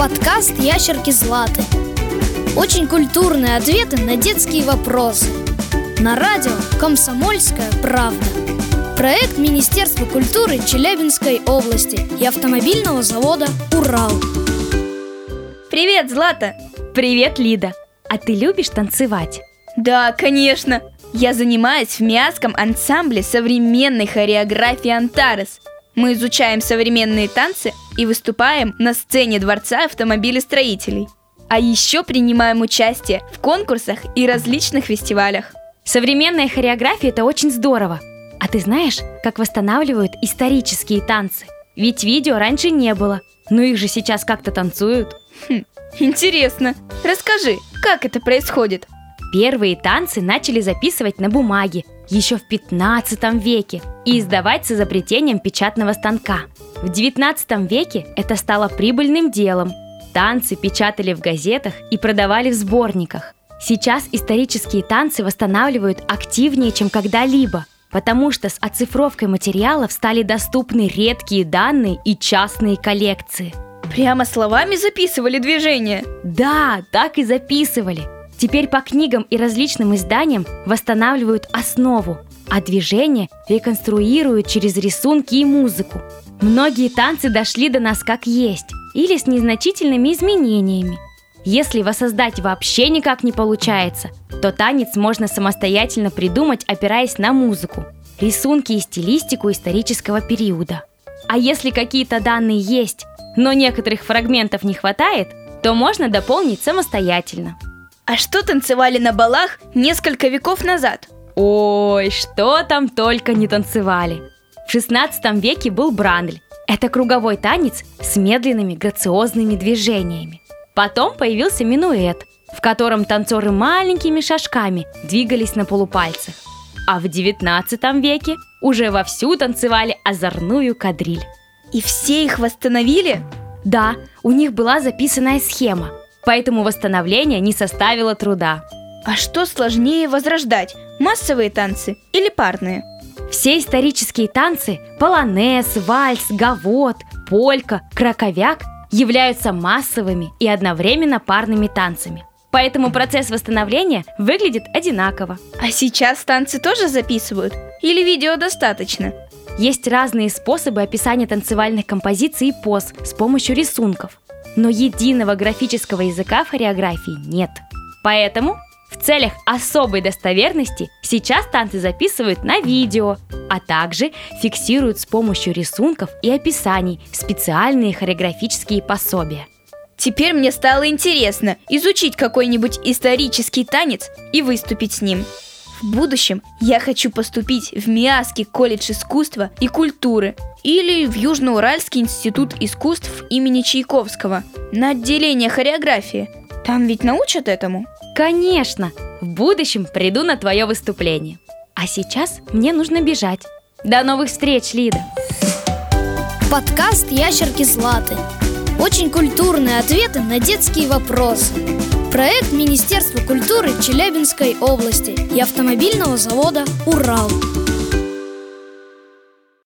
Подкаст «Ящерки Златы». Очень культурные ответы на детские вопросы. На радио «Комсомольская правда». Проект Министерства культуры Челябинской области и автомобильного завода «Урал». Привет, Злата! Привет, Лида! А ты любишь танцевать? Да, конечно! Я занимаюсь в Миасском ансамбле современной хореографии «Антарес». Мы изучаем современные танцы и выступаем на сцене Дворца автомобилестроителей. А еще принимаем участие в конкурсах и различных фестивалях. Современная хореография – это очень здорово. А ты знаешь, как восстанавливают исторические танцы? Ведь видео раньше не было, но их же сейчас как-то танцуют. Интересно. Расскажи, как это происходит? Первые танцы начали записывать на бумаге еще в 15 веке и издавать с изобретением печатного станка. В 19 веке это стало прибыльным делом. Танцы печатали в газетах и продавали в сборниках. Сейчас исторические танцы восстанавливают активнее, чем когда-либо, потому что с оцифровкой материалов стали доступны редкие данные и частные коллекции. Прямо словами записывали движения? Да, так и записывали. Теперь по книгам и различным изданиям восстанавливают основу, а движения реконструируют через рисунки и музыку. Многие танцы дошли до нас как есть, или с незначительными изменениями. Если воссоздать вообще никак не получается, то танец можно самостоятельно придумать, опираясь на музыку, рисунки и стилистику исторического периода. А если какие-то данные есть, но некоторых фрагментов не хватает, то можно дополнить самостоятельно. А что танцевали на балах несколько веков назад? Ой, что там только не танцевали. В 16 веке был бранль. Это круговой танец с медленными грациозными движениями. Потом появился минуэт, в котором танцоры маленькими шажками двигались на полупальцах. А в 19 веке уже вовсю танцевали озорную кадриль. И все их восстановили? Да, у них была записанная схема. Поэтому восстановление не составило труда. А что сложнее возрождать? Массовые танцы или парные? Все исторические танцы – полонез, вальс, гавот, полька, краковяк – являются массовыми и одновременно парными танцами. Поэтому процесс восстановления выглядит одинаково. А сейчас танцы тоже записывают? Или видео достаточно? Есть разные способы описания танцевальных композиций и поз с помощью рисунков. Но единого графического языка в хореографии нет. Поэтому в целях особой достоверности сейчас танцы записывают на видео, а также фиксируют с помощью рисунков и описаний специальные хореографические пособия. Теперь мне стало интересно изучить какой-нибудь исторический танец и выступить с ним. В будущем я хочу поступить в Миасский колледж искусства и культуры или в Южноуральский институт искусств имени Чайковского на отделение хореографии. Там ведь научат этому? Конечно! В будущем приду на твое выступление. А сейчас мне нужно бежать. До новых встреч, Лида! Подкаст «Ящерки Златы». Очень культурные ответы на детские вопросы. Проект Министерства культуры Челябинской области и автомобильного завода «Урал».